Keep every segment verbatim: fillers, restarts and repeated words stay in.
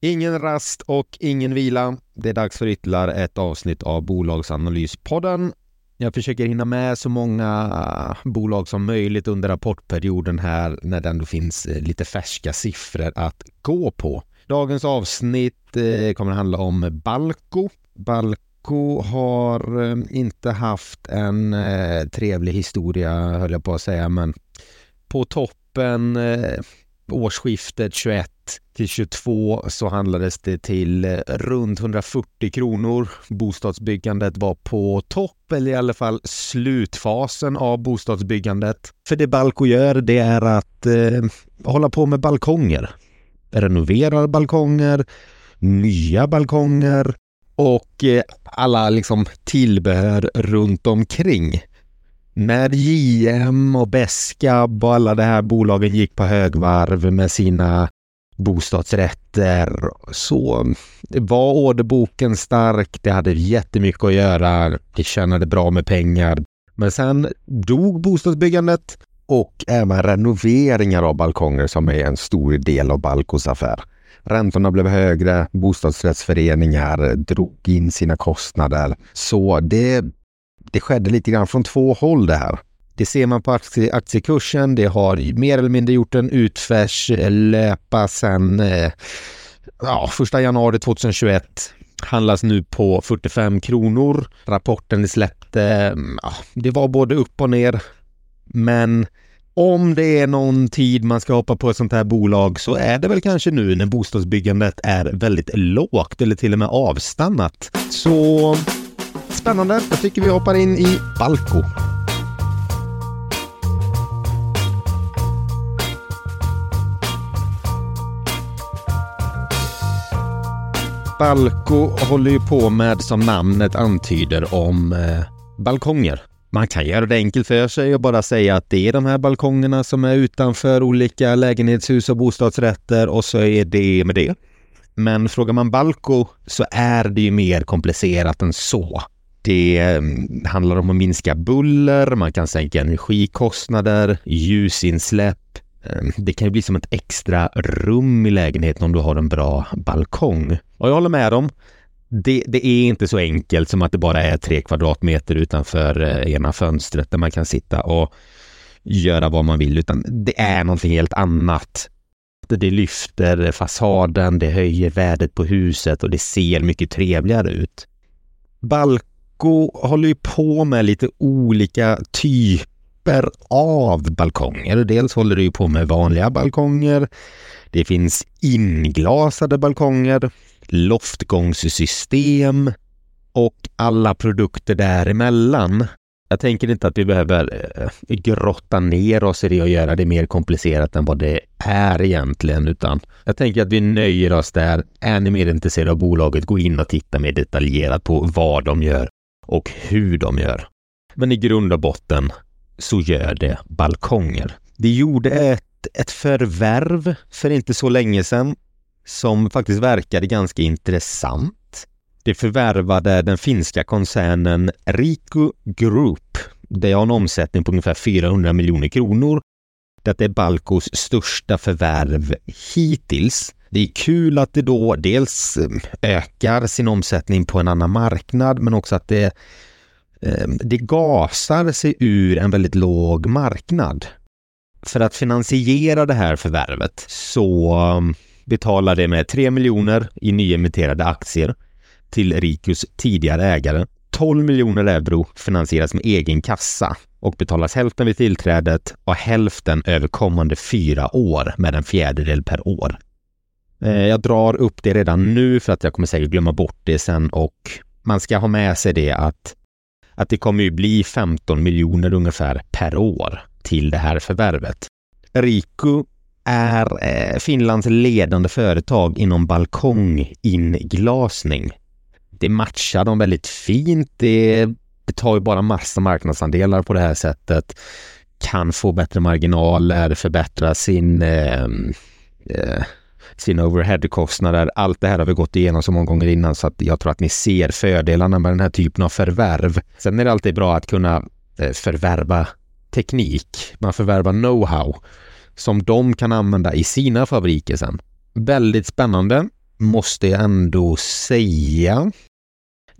Ingen rast och ingen vila. Det är dags för ytterligare ett avsnitt av Bolagsanalyspodden. Jag försöker hinna med så många bolag som möjligt under rapportperioden här när det ändå finns lite färska siffror att gå på. Dagens avsnitt kommer att handla om Balco. Balco har inte haft en trevlig historia, höll jag på att säga, men på toppen årsskiftet tjugoett till tjugotvå så handlades det till runt hundrafyrtio kronor. Bostadsbyggandet var på topp, eller i alla fall slutfasen av bostadsbyggandet. För det Balco gör, det är att eh, hålla på med balkonger. Renoverar balkonger, nya balkonger och eh, alla liksom tillbehör runt omkring. När J M och Beskab och alla de här bolagen gick på högvarv med sina bostadsrätter så var orderboken stark, det hade jättemycket att göra, det tjänade bra med pengar. Men sen dog bostadsbyggandet och även renoveringar av balkonger som är en stor del av Balcos affär. Räntorna blev högre, bostadsrättsföreningar drog in sina kostnader, så det... Det skedde lite grann från två håll det här. Det ser man på aktie- aktiekursen. Det har mer eller mindre gjort en utfärs löpa sedan eh, ja, första januari tjugohundratjugoett. Handlas nu på fyrtiofem kronor. Rapporten släppte, ja, det var både upp och ner. Men om det är någon tid man ska hoppa på ett sånt här bolag så är det väl kanske nu när bostadsbyggandet är väldigt lågt eller till och med avstannat. Så... Spännande, jag tycker vi hoppar in i Balco. Balco håller ju på med, som namnet antyder, om eh, balkonger. Man kan göra det enkelt för sig och bara säga att det är de här balkongerna som är utanför olika lägenhetshus och bostadsrätter och så är det med det. Men frågar man Balco så är det ju mer komplicerat än så. Det handlar om att minska buller, man kan sänka energikostnader, ljusinsläpp. Det kan ju bli som ett extra rum i lägenheten om du har en bra balkong. Och jag håller med dem. Det, det är inte så enkelt som att det bara är tre kvadratmeter utanför ena fönstret där man kan sitta och göra vad man vill. Utan det är någonting helt annat. Det lyfter fasaden, det höjer värdet på huset och det ser mycket trevligare ut. Balco håller ju på med lite olika typer av balkonger. Dels håller det ju på med vanliga balkonger. Det finns inglasade balkonger, loftgångssystem och alla produkter däremellan. Jag tänker inte att vi behöver grotta ner oss i det och göra det mer komplicerat än vad det är egentligen, utan jag tänker att vi nöjer oss där. Är ni mer intresserade av bolaget, gå in och titta mer detaljerat på vad de gör och hur de gör. Men i grund och botten så gör det balkonger. Det gjorde ett, ett förvärv för inte så länge sedan som faktiskt verkade ganska intressant. Det förvärvade den finska koncernen Riku Group. Det har en omsättning på ungefär fyrahundra miljoner kronor. Det är Balcos största förvärv hittills. Det är kul att det då dels ökar sin omsättning på en annan marknad, men också att det, det gasar sig ur en väldigt låg marknad. För att finansiera det här förvärvet så betalar det med tre miljoner i nyemitterade aktier till Rikus tidigare ägare. tolv miljoner euro finansieras med egen kassa och betalas hälften vid tillträdet och hälften över kommande fyra år med en fjärdedel per år. Jag drar upp det redan nu för att jag kommer säkert glömma bort det sen, och man ska ha med sig det att, att det kommer ju bli femton miljoner ungefär per år till det här förvärvet. Riku är Finlands ledande företag inom balkonginglasning. Det matchar dem väldigt fint. Det, det tar ju bara massa marknadsandelar på det här sättet. Kan få bättre marginaler, förbättra sin, eh, eh, sina overheadkostnader. Allt det här har vi gått igenom så många gånger innan, så att jag tror att ni ser fördelarna med den här typen av förvärv. Sen är det alltid bra att kunna förvärva teknik. Man förvärvar know-how som de kan använda i sina fabriker sen. Väldigt spännande, måste jag ändå säga.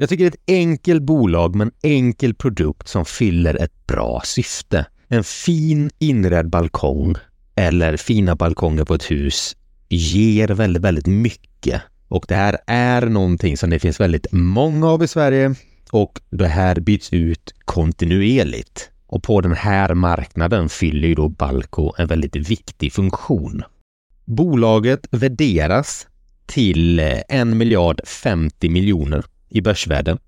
Jag tycker det är ett enkelt bolag med en enkel produkt som fyller ett bra syfte. En fin inredd balkong eller fina balkonger på ett hus ger väldigt, väldigt mycket. Och det här är någonting som det finns väldigt många av i Sverige, och det här byts ut kontinuerligt. Och på den här marknaden fyller ju då Balco en väldigt viktig funktion. Bolaget värderas till en miljard femtio miljoner i börsvärden.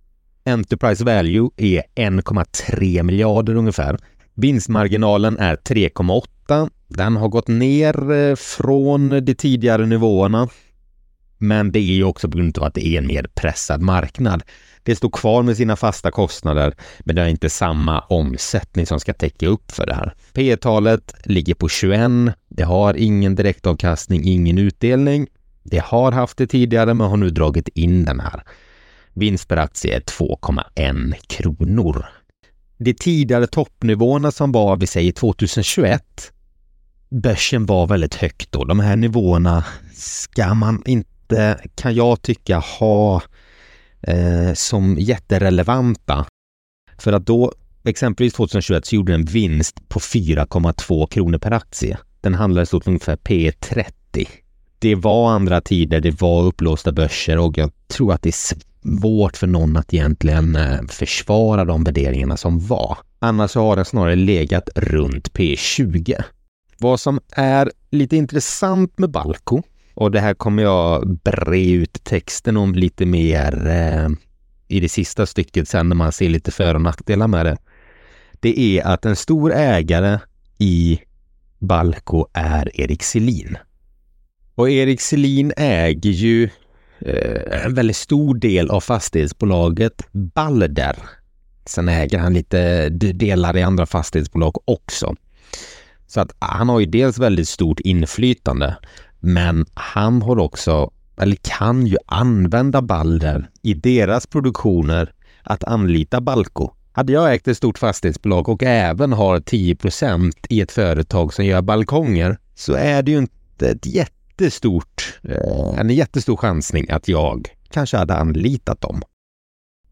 Enterprise value är en komma tre miljarder ungefär. Vinstmarginalen är tre komma åtta. Den har gått ner från de tidigare nivåerna. Men det är ju också på grund av att det är en mer pressad marknad. Det står kvar med sina fasta kostnader, men det är inte samma omsättning som ska täcka upp för det här. P E-talet ligger på tjugoett. Det har ingen direktavkastning, ingen utdelning. Det har haft det tidigare, men har nu dragit in den här. Vinst per aktie är två komma ett kronor. De tidigare toppnivåerna som var, vi säger tjugotjugoett, börsen var väldigt högt då. De här nivåerna ska man inte, kan jag tycka, ha eh, som jätterelevanta. För att då, exempelvis tjugotjugoett, så gjorde en vinst på fyra komma två kronor per aktie. Den handlades åt ungefär P trettio. Det var andra tider, det var upplåsta börser, och jag tror att det är svårt för någon att egentligen försvara de värderingarna som var. Annars har den snarare legat runt P tjugo. Vad som är lite intressant med Balco, och det här kommer jag bre ut texten om lite mer eh, i det sista stycket sen när man ser lite för- och nackdelar med det. Det är att en stor ägare i Balco är Erik Selin. Och Erik Selin äger ju eh, en väldigt stor del av fastighetsbolaget Balder. Sen äger han lite delar i andra fastighetsbolag också. Så att han har ju dels väldigt stort inflytande, men han har också, eller kan ju använda Balder i deras produktioner att anlita Balco. Hade jag ägt ett stort fastighetsbolag och även har tio procent i ett företag som gör balkonger, så är det ju inte ett jätte Stort, en jättestor chansning att jag kanske hade anlitat dem.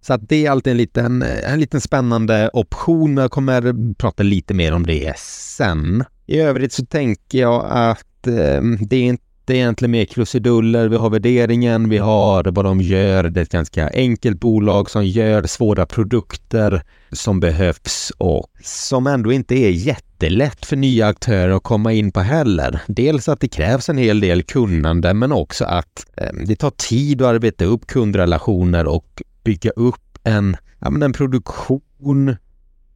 Så att det är alltid en liten, en liten spännande option. Jag kommer prata lite mer om det sen. I övrigt så tänker jag att eh, det är inte egentligen mer krusiduller. Vi har värderingen, vi har vad de gör. Det är ett ganska enkelt bolag som gör svåra produkter som behövs och som ändå inte är jätte Det är lätt för nya aktörer att komma in på heller. Dels att det krävs en hel del kunnande, men också att det tar tid att arbeta upp kundrelationer och bygga upp en, ja, men en produktion,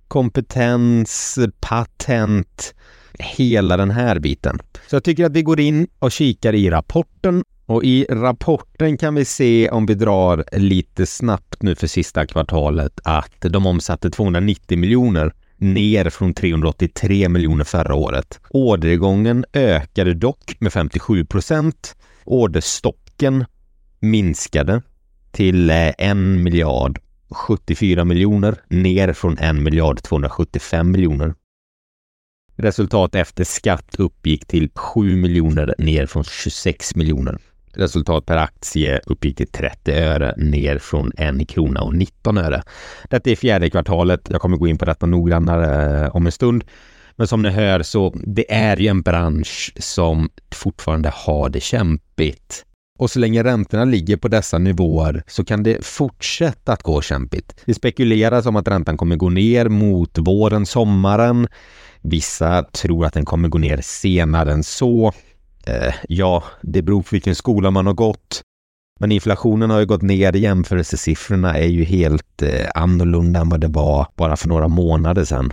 kompetens, patent, hela den här biten. Så jag tycker att vi går in och kikar i rapporten. Och i rapporten kan vi se, om vi drar lite snabbt nu för sista kvartalet, att de omsatte tvåhundranittio miljoner. mm. ner från trehundraåttiotre miljoner förra året. Ordergången ökade dock med femtiosju procent. Orderstocken minskade till en miljard sjuttiofyra miljoner, ner från en miljard tvåhundrasjuttiofem miljoner. Resultat efter skatt uppgick till sju miljoner, ner från tjugosex miljoner. Resultat per aktie uppgick till trettio öre, ner från en krona och nitton öre. Detta är fjärde kvartalet. Jag kommer gå in på detta noggrannare om en stund. Men som ni hör så det är ju en bransch som fortfarande har det kämpigt. Och så länge räntorna ligger på dessa nivåer så kan det fortsätta att gå kämpigt. Det spekuleras om att räntan kommer gå ner mot våren, sommaren. Vissa tror att den kommer gå ner senare än så. Eh, ja, det beror på vilken skola man har gått. Men inflationen har ju gått ner, jämförelsesiffrorna är ju helt eh, annorlunda än vad det var bara för några månader sedan.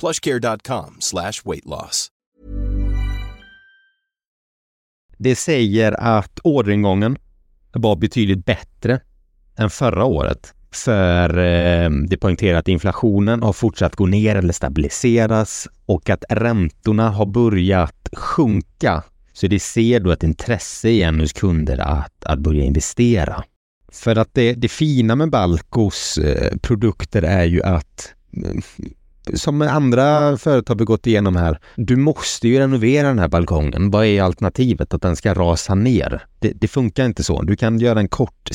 PlushCare.com slash weight loss. Det säger att orderingången var betydligt bättre än förra året. För eh, det poängterar att inflationen har fortsatt gå ner eller stabiliseras. Och att räntorna har börjat sjunka. Så det ser då ett intresse igen hos kunder att, att börja investera. För att det, det fina med Balcos eh, produkter är ju att... Eh, som andra företag har gått igenom här, du måste ju renovera den här balkongen. Vad är alternativet? Att den ska rasa ner. Det, det funkar inte så. Du kan göra en kort,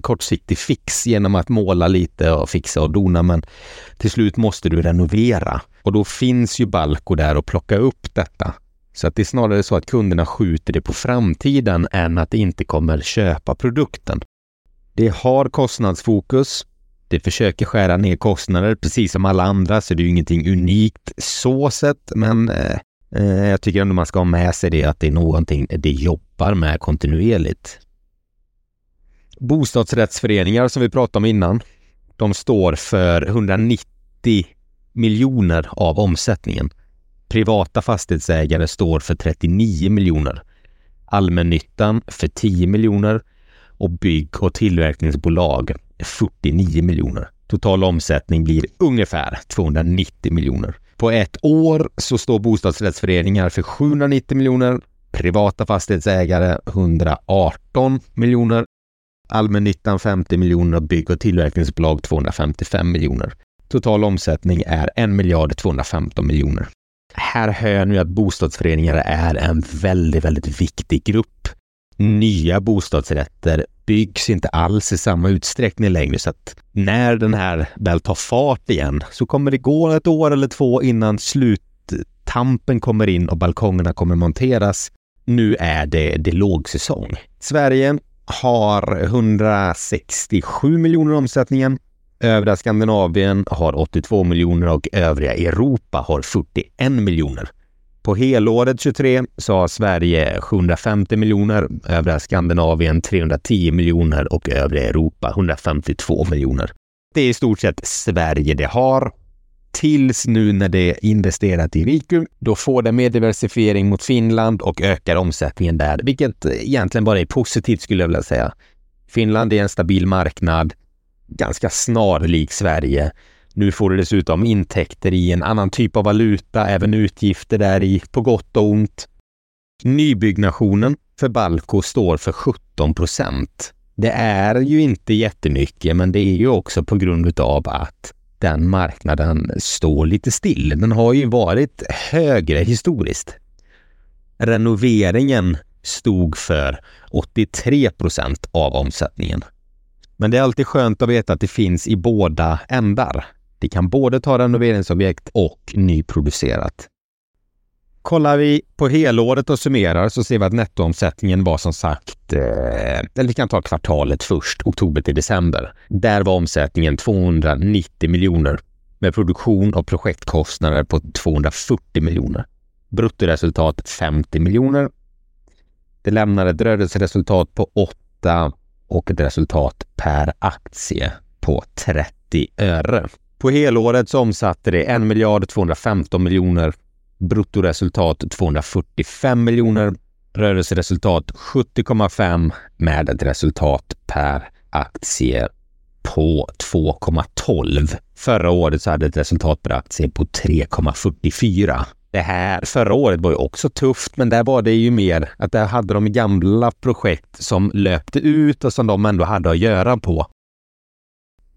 kortsiktig fix genom att måla lite och fixa och dona, men till slut måste du renovera. Och då finns ju Balco där och plocka upp detta. Så att det är snarare så att kunderna skjuter det på framtiden än att de inte kommer köpa produkten. Det har kostnadsfokus. Det försöker skära ner kostnader precis som alla andra, så det är ju ingenting unikt så sett, men eh, jag tycker ändå man ska ha med sig det att det är någonting det jobbar med kontinuerligt. Bostadsrättsföreningar som vi pratade om innan, de står för hundranittio miljoner av omsättningen. Privata fastighetsägare står för trettionio miljoner. Allmännyttan för tio miljoner och bygg- och tillverkningsbolag fyrtionio miljoner. Total omsättning blir ungefär tvåhundranittio miljoner. På ett år så står bostadsrättsföreningar för sjuhundranittio miljoner, privata fastighetsägare hundraarton miljoner, allmännyttan femtio miljoner och bygg- och tillverkningsbolag tvåhundrafemtiofem miljoner. Total omsättning är en miljard tvåhundrafemton miljoner. Här hör nu att bostadsföreningar är en väldigt, väldigt viktig grupp. Nya bostadsrätter byggs inte alls i samma utsträckning längre, så att när den här väl tar fart igen så kommer det gå ett år eller två innan sluttampen kommer in och balkongerna kommer monteras. Nu är det, det lågsäsong. Sverige har hundrasextiosju miljoner omsättningen. Övriga Skandinavien har åttiotvå miljoner och övriga Europa har fyrtioen miljoner. På helåret tjugotre så har Sverige sjuhundrafemtio miljoner, övriga Skandinavien trehundratio miljoner och övriga Europa hundrafemtiotvå miljoner. Det är i stort sett Sverige det har. Tills nu när det är investerat i Riku, då får det mer diversifiering mot Finland och ökar omsättningen där, vilket egentligen bara är positivt skulle jag vilja säga. Finland är en stabil marknad, ganska snarlik Sverige. Nu får det dessutom intäkter i en annan typ av valuta, även utgifter där i på gott och ont. Nybyggnationen för Balco står för sjutton procent. Det är ju inte jättemycket, men det är ju också på grund av att den marknaden står lite still. Den har ju varit högre historiskt. Renoveringen stod för åttiotre procent av omsättningen. Men det är alltid skönt att veta att det finns i båda ändar. Det kan både ta renoveringsobjekt och nyproducerat. Kollar vi på helåret och summerar så ser vi att nettoomsättningen var som sagt, eh, eller vi kan ta kvartalet först, oktober till december. Där var omsättningen tvåhundranittio miljoner med produktion och projektkostnader på tvåhundrafyrtio miljoner. Bruttoresultat femtio miljoner. Det lämnade ett rörelseresultat på åtta och ett resultat per aktie på trettio öre. På helåret så omsatte det en miljard tvåhundrafemton miljoner, bruttoresultat tvåhundrafyrtiofem miljoner, rörelseresultat sjuttio komma fem med ett resultat per aktie på två komma tolv. Förra året så hade ett resultat per aktie på tre komma fyrtiofyra. Det här förra året var ju också tufft, men där var det ju mer att där hade de gamla projekt som löpte ut och som de ändå hade att göra på.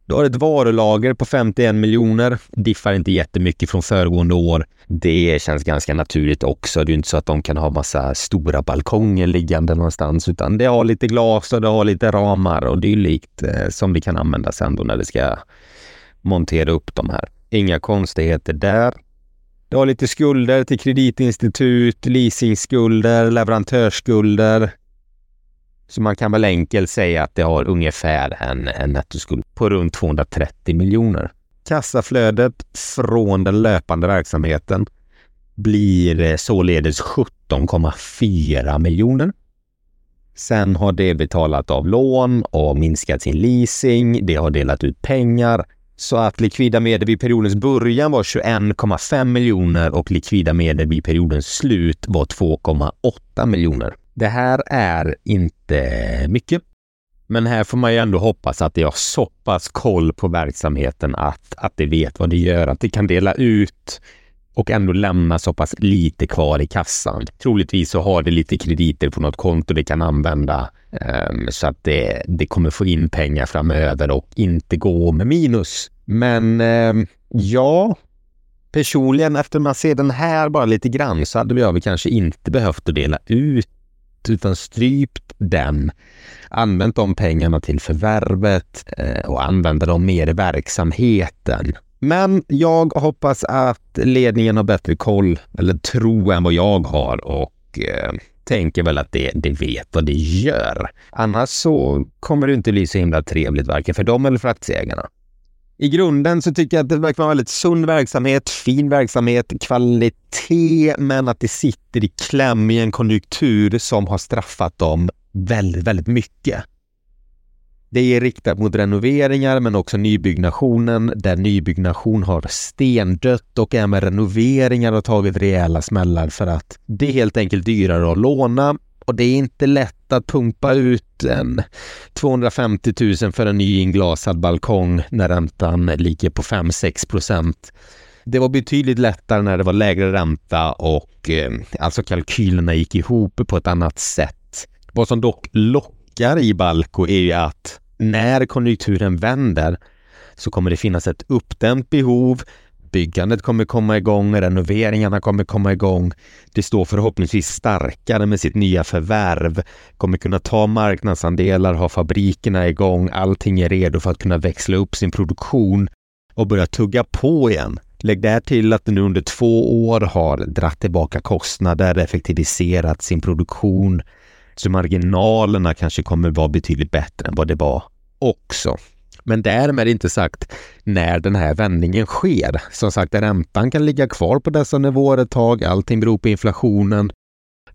Du har ett varulager på femtioen miljoner, diffar inte jättemycket från föregående år. Det känns ganska naturligt också, det är ju inte så att de kan ha massa stora balkonger liggande någonstans, utan det har lite glas och det har lite ramar och det är likt som vi kan använda sen då när vi ska montera upp de här. Inga konstigheter där. Du har lite skulder till kreditinstitut, leasingskulder, leverantörsskulder. Så man kan väl enkelt säga att det har ungefär en, en nettoskuld på runt tvåhundratrettio miljoner. Kassaflödet från den löpande verksamheten blir således sjutton komma fyra miljoner. Sen har det betalat av lån och minskat sin leasing. Det har delat ut pengar. Så att likvida medel vid periodens början var tjugoen komma fem miljoner och likvida medel vid periodens slut var två komma åtta miljoner. Det här är inte mycket, men här får man ju ändå hoppas att det har så pass koll på verksamheten att, att det vet vad det gör, att det kan dela ut och ändå lämna så pass lite kvar i kassan. Troligtvis så har det lite krediter på något konto det kan använda, så att det, det kommer få in pengar framöver och inte gå med minus. Men ja, personligen efter man ser den här bara lite grann så hade jag väl kanske inte behövt att dela ut, utan strypt den, använt de pengarna till förvärvet och använda dem mer i verksamheten. Men jag hoppas att ledningen har bättre koll eller tro än vad jag har och eh, tänker väl att det, det vet vad det gör. Annars så kommer det inte bli så himla trevligt varken för dem eller för aktieägarna. I grunden så tycker jag att det verkar vara väldigt sund verksamhet, fin verksamhet, kvalitet, men att det sitter i kläm i en konjunktur som har straffat dem väldigt, väldigt mycket. Det är riktat mot renoveringar men också nybyggnationen, där nybyggnation har stendött och även renoveringar har tagit rejäla smällar för att det är helt enkelt dyrare att låna och det är inte lätt att pumpa ut en tvåhundrafemtio tusen för en ny inglasad balkong när räntan ligger på fem till sex procent. Det var betydligt lättare när det var lägre ränta och eh, alltså kalkylerna gick ihop på ett annat sätt. Vad som dock lock i Balco är ju att när konjunkturen vänder så kommer det finnas ett uppdämt behov. Byggandet kommer komma igång, renoveringarna kommer komma igång. Det står förhoppningsvis starkare med sitt nya förvärv. Kommer kunna ta marknadsandelar, ha fabrikerna igång. Allting är redo för att kunna växla upp sin produktion och börja tugga på igen. Lägg där till att den nu under två år har dratt tillbaka kostnader, effektiviserat sin produktion. Så marginalerna kanske kommer vara betydligt bättre än vad det var också. Men därmed inte sagt när den här vändningen sker. Som sagt, räntan kan ligga kvar på dessa nivåer ett tag. Allting beror på inflationen.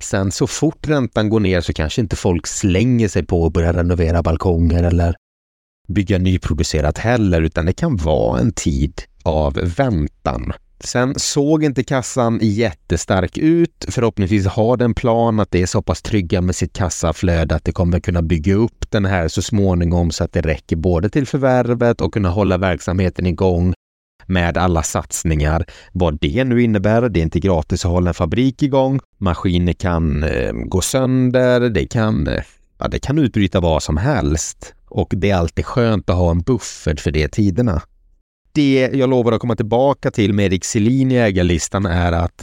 Sen så fort räntan går ner så kanske inte folk slänger sig på och börjar renovera balkonger eller bygga nyproducerat heller, utan det kan vara en tid av väntan. Sen såg inte kassan jättestark ut. Förhoppningsvis har den plan att det är så pass trygga med sitt kassaflöde att det kommer kunna bygga upp den här så småningom så att det räcker både till förvärvet och kunna hålla verksamheten igång med alla satsningar. Vad det nu innebär, det är inte gratis att hålla en fabrik igång. Maskiner kan eh, gå sönder, det kan, eh, ja, det kan utbryta vad som helst. Och det är alltid skönt att ha en buffert för de tiderna. Det jag lovar att komma tillbaka till med Erik Selin i ägarlistan är att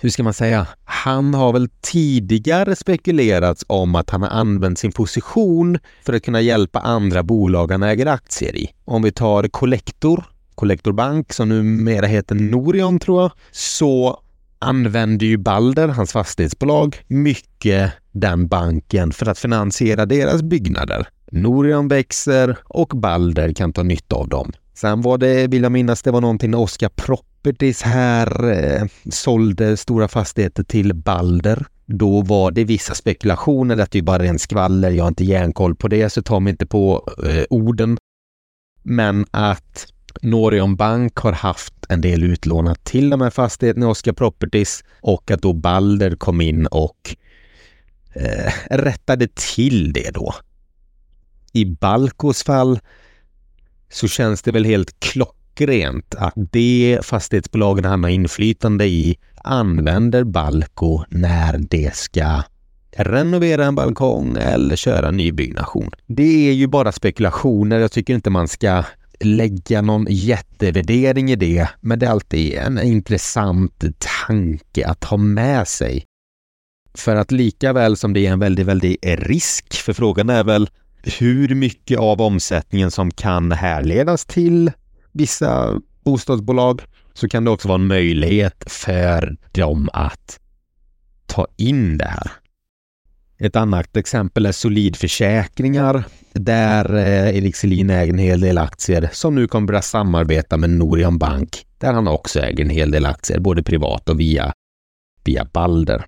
Hur ska man säga? Han har väl tidigare spekulerats om att han har använt sin position för att kunna hjälpa andra bolag han äger aktier i. Om vi tar Collector, Collector Bank som numera heter Norion tror jag, så använder ju Balder, hans fastighetsbolag, mycket den banken för att finansiera deras byggnader. Norion växer och Balder kan ta nytta av dem. Sen var det, vill jag minnas, det var någonting när Oscar Properties här eh, sålde stora fastigheter till Balder. Då var det vissa spekulationer att det är bara en skvaller, jag har inte järnkoll på det så tar mig inte på eh, orden. Men att Norion Bank har haft en del utlånat till de här fastigheterna i Oscar Properties och att då Balder kom in och eh, rättade till det då. I Balcos fall så känns det väl helt klockrent att det fastighetsbolagen han har inflytande i använder Balco när det ska renovera en balkong eller köra nybyggnation. Det är ju bara spekulationer, jag tycker inte man ska lägga någon jättevärdering i det, men det är alltid en intressant tanke att ha med sig. För att lika väl som det är en väldigt, väldigt risk, för frågan är väl hur mycket av omsättningen som kan härledas till vissa bostadsbolag, så kan det också vara en möjlighet för dem att ta in det här. Ett annat exempel är Solidförsäkringar där Erik Selin äger en hel del aktier som nu kommer börja samarbeta med Norion Bank där han också äger en hel del aktier både privat och via, via Balder.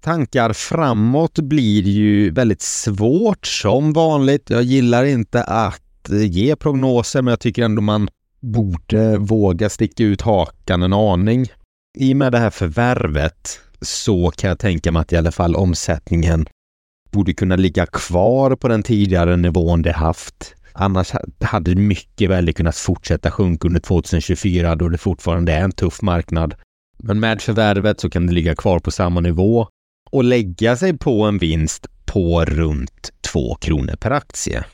Tankar framåt blir ju väldigt svårt som vanligt. Jag gillar inte att ge prognoser, men jag tycker ändå man borde våga sticka ut hakan en aning. I och med det här förvärvet så kan jag tänka mig att i alla fall omsättningen borde kunna ligga kvar på den tidigare nivån det haft. Annars hade det mycket väl kunnat fortsätta sjunka under tjugotjugofyra då det fortfarande är en tuff marknad. Men med förvärvet så kan det ligga kvar på samma nivå och lägga sig på en vinst på runt två kronor per aktie.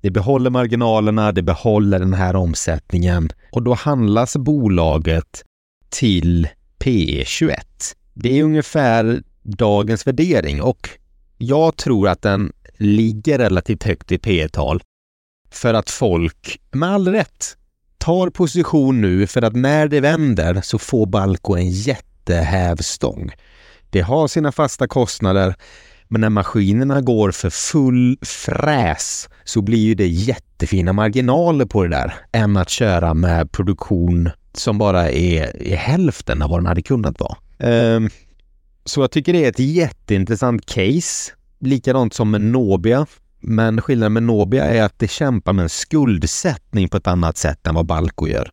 Det behåller marginalerna, det behåller den här omsättningen och då handlas bolaget till P E tjugoett. Det är ungefär dagens värdering och jag tror att den ligger relativt högt i P E-tal för att folk, med all rätt, tar position nu för att när det vänder så får Balco en jättehävstång. Det har sina fasta kostnader, men när maskinerna går för full fräs så blir ju det jättefina marginaler på det där än att köra med produktion som bara är i hälften av vad den hade kunnat vara. Um, så jag tycker det är ett jätteintressant case, likadant som med Nobia. Men skillnaden med Nobia är att det kämpar med en skuldsättning på ett annat sätt än vad Balco gör.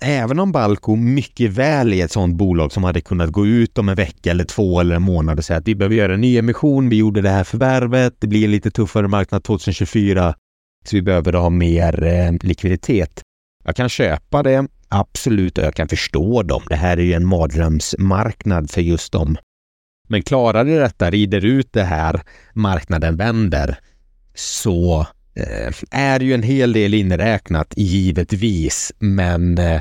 Även om Balco mycket väl är ett sådant bolag som hade kunnat gå ut om en vecka eller två eller en månad och säga att vi behöver göra en ny emission, vi gjorde det här förvärvet, det blir en lite tuffare marknad tjugotjugofyra så vi behöver ha mer eh, likviditet. Jag kan köpa det, absolut, och jag kan förstå dem. Det här är ju en mardrömsmarknad för just dem. Men klarar du detta, rider ut det här, marknaden vänder, så eh, är ju en hel del inräknat givetvis, men eh,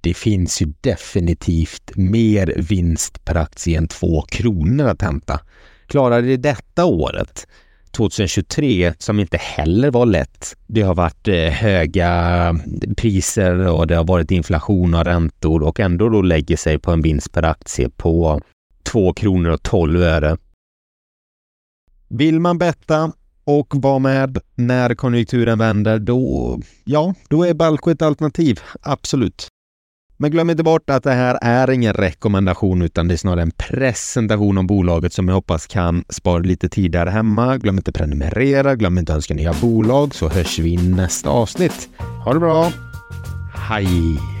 det finns ju definitivt mer vinst per aktie än två kronor att hämta. Klarar du detta året, tjugotjugotre, som inte heller var lätt. Det har varit eh, höga priser och det har varit inflation och räntor, och ändå då lägger sig på en vinst per aktie på två kronor och tolv öre. Vill man betta och vara med när konjunkturen vänder, då, ja, då är Balco ett alternativ, absolut. Men glöm inte bort att det här är ingen rekommendation, utan det är snarare en presentation om bolaget som jag hoppas kan spara lite tid där hemma. Glöm inte prenumerera, glöm inte önska nya bolag, så hörs vi i nästa avsnitt. Ha det bra! Hej!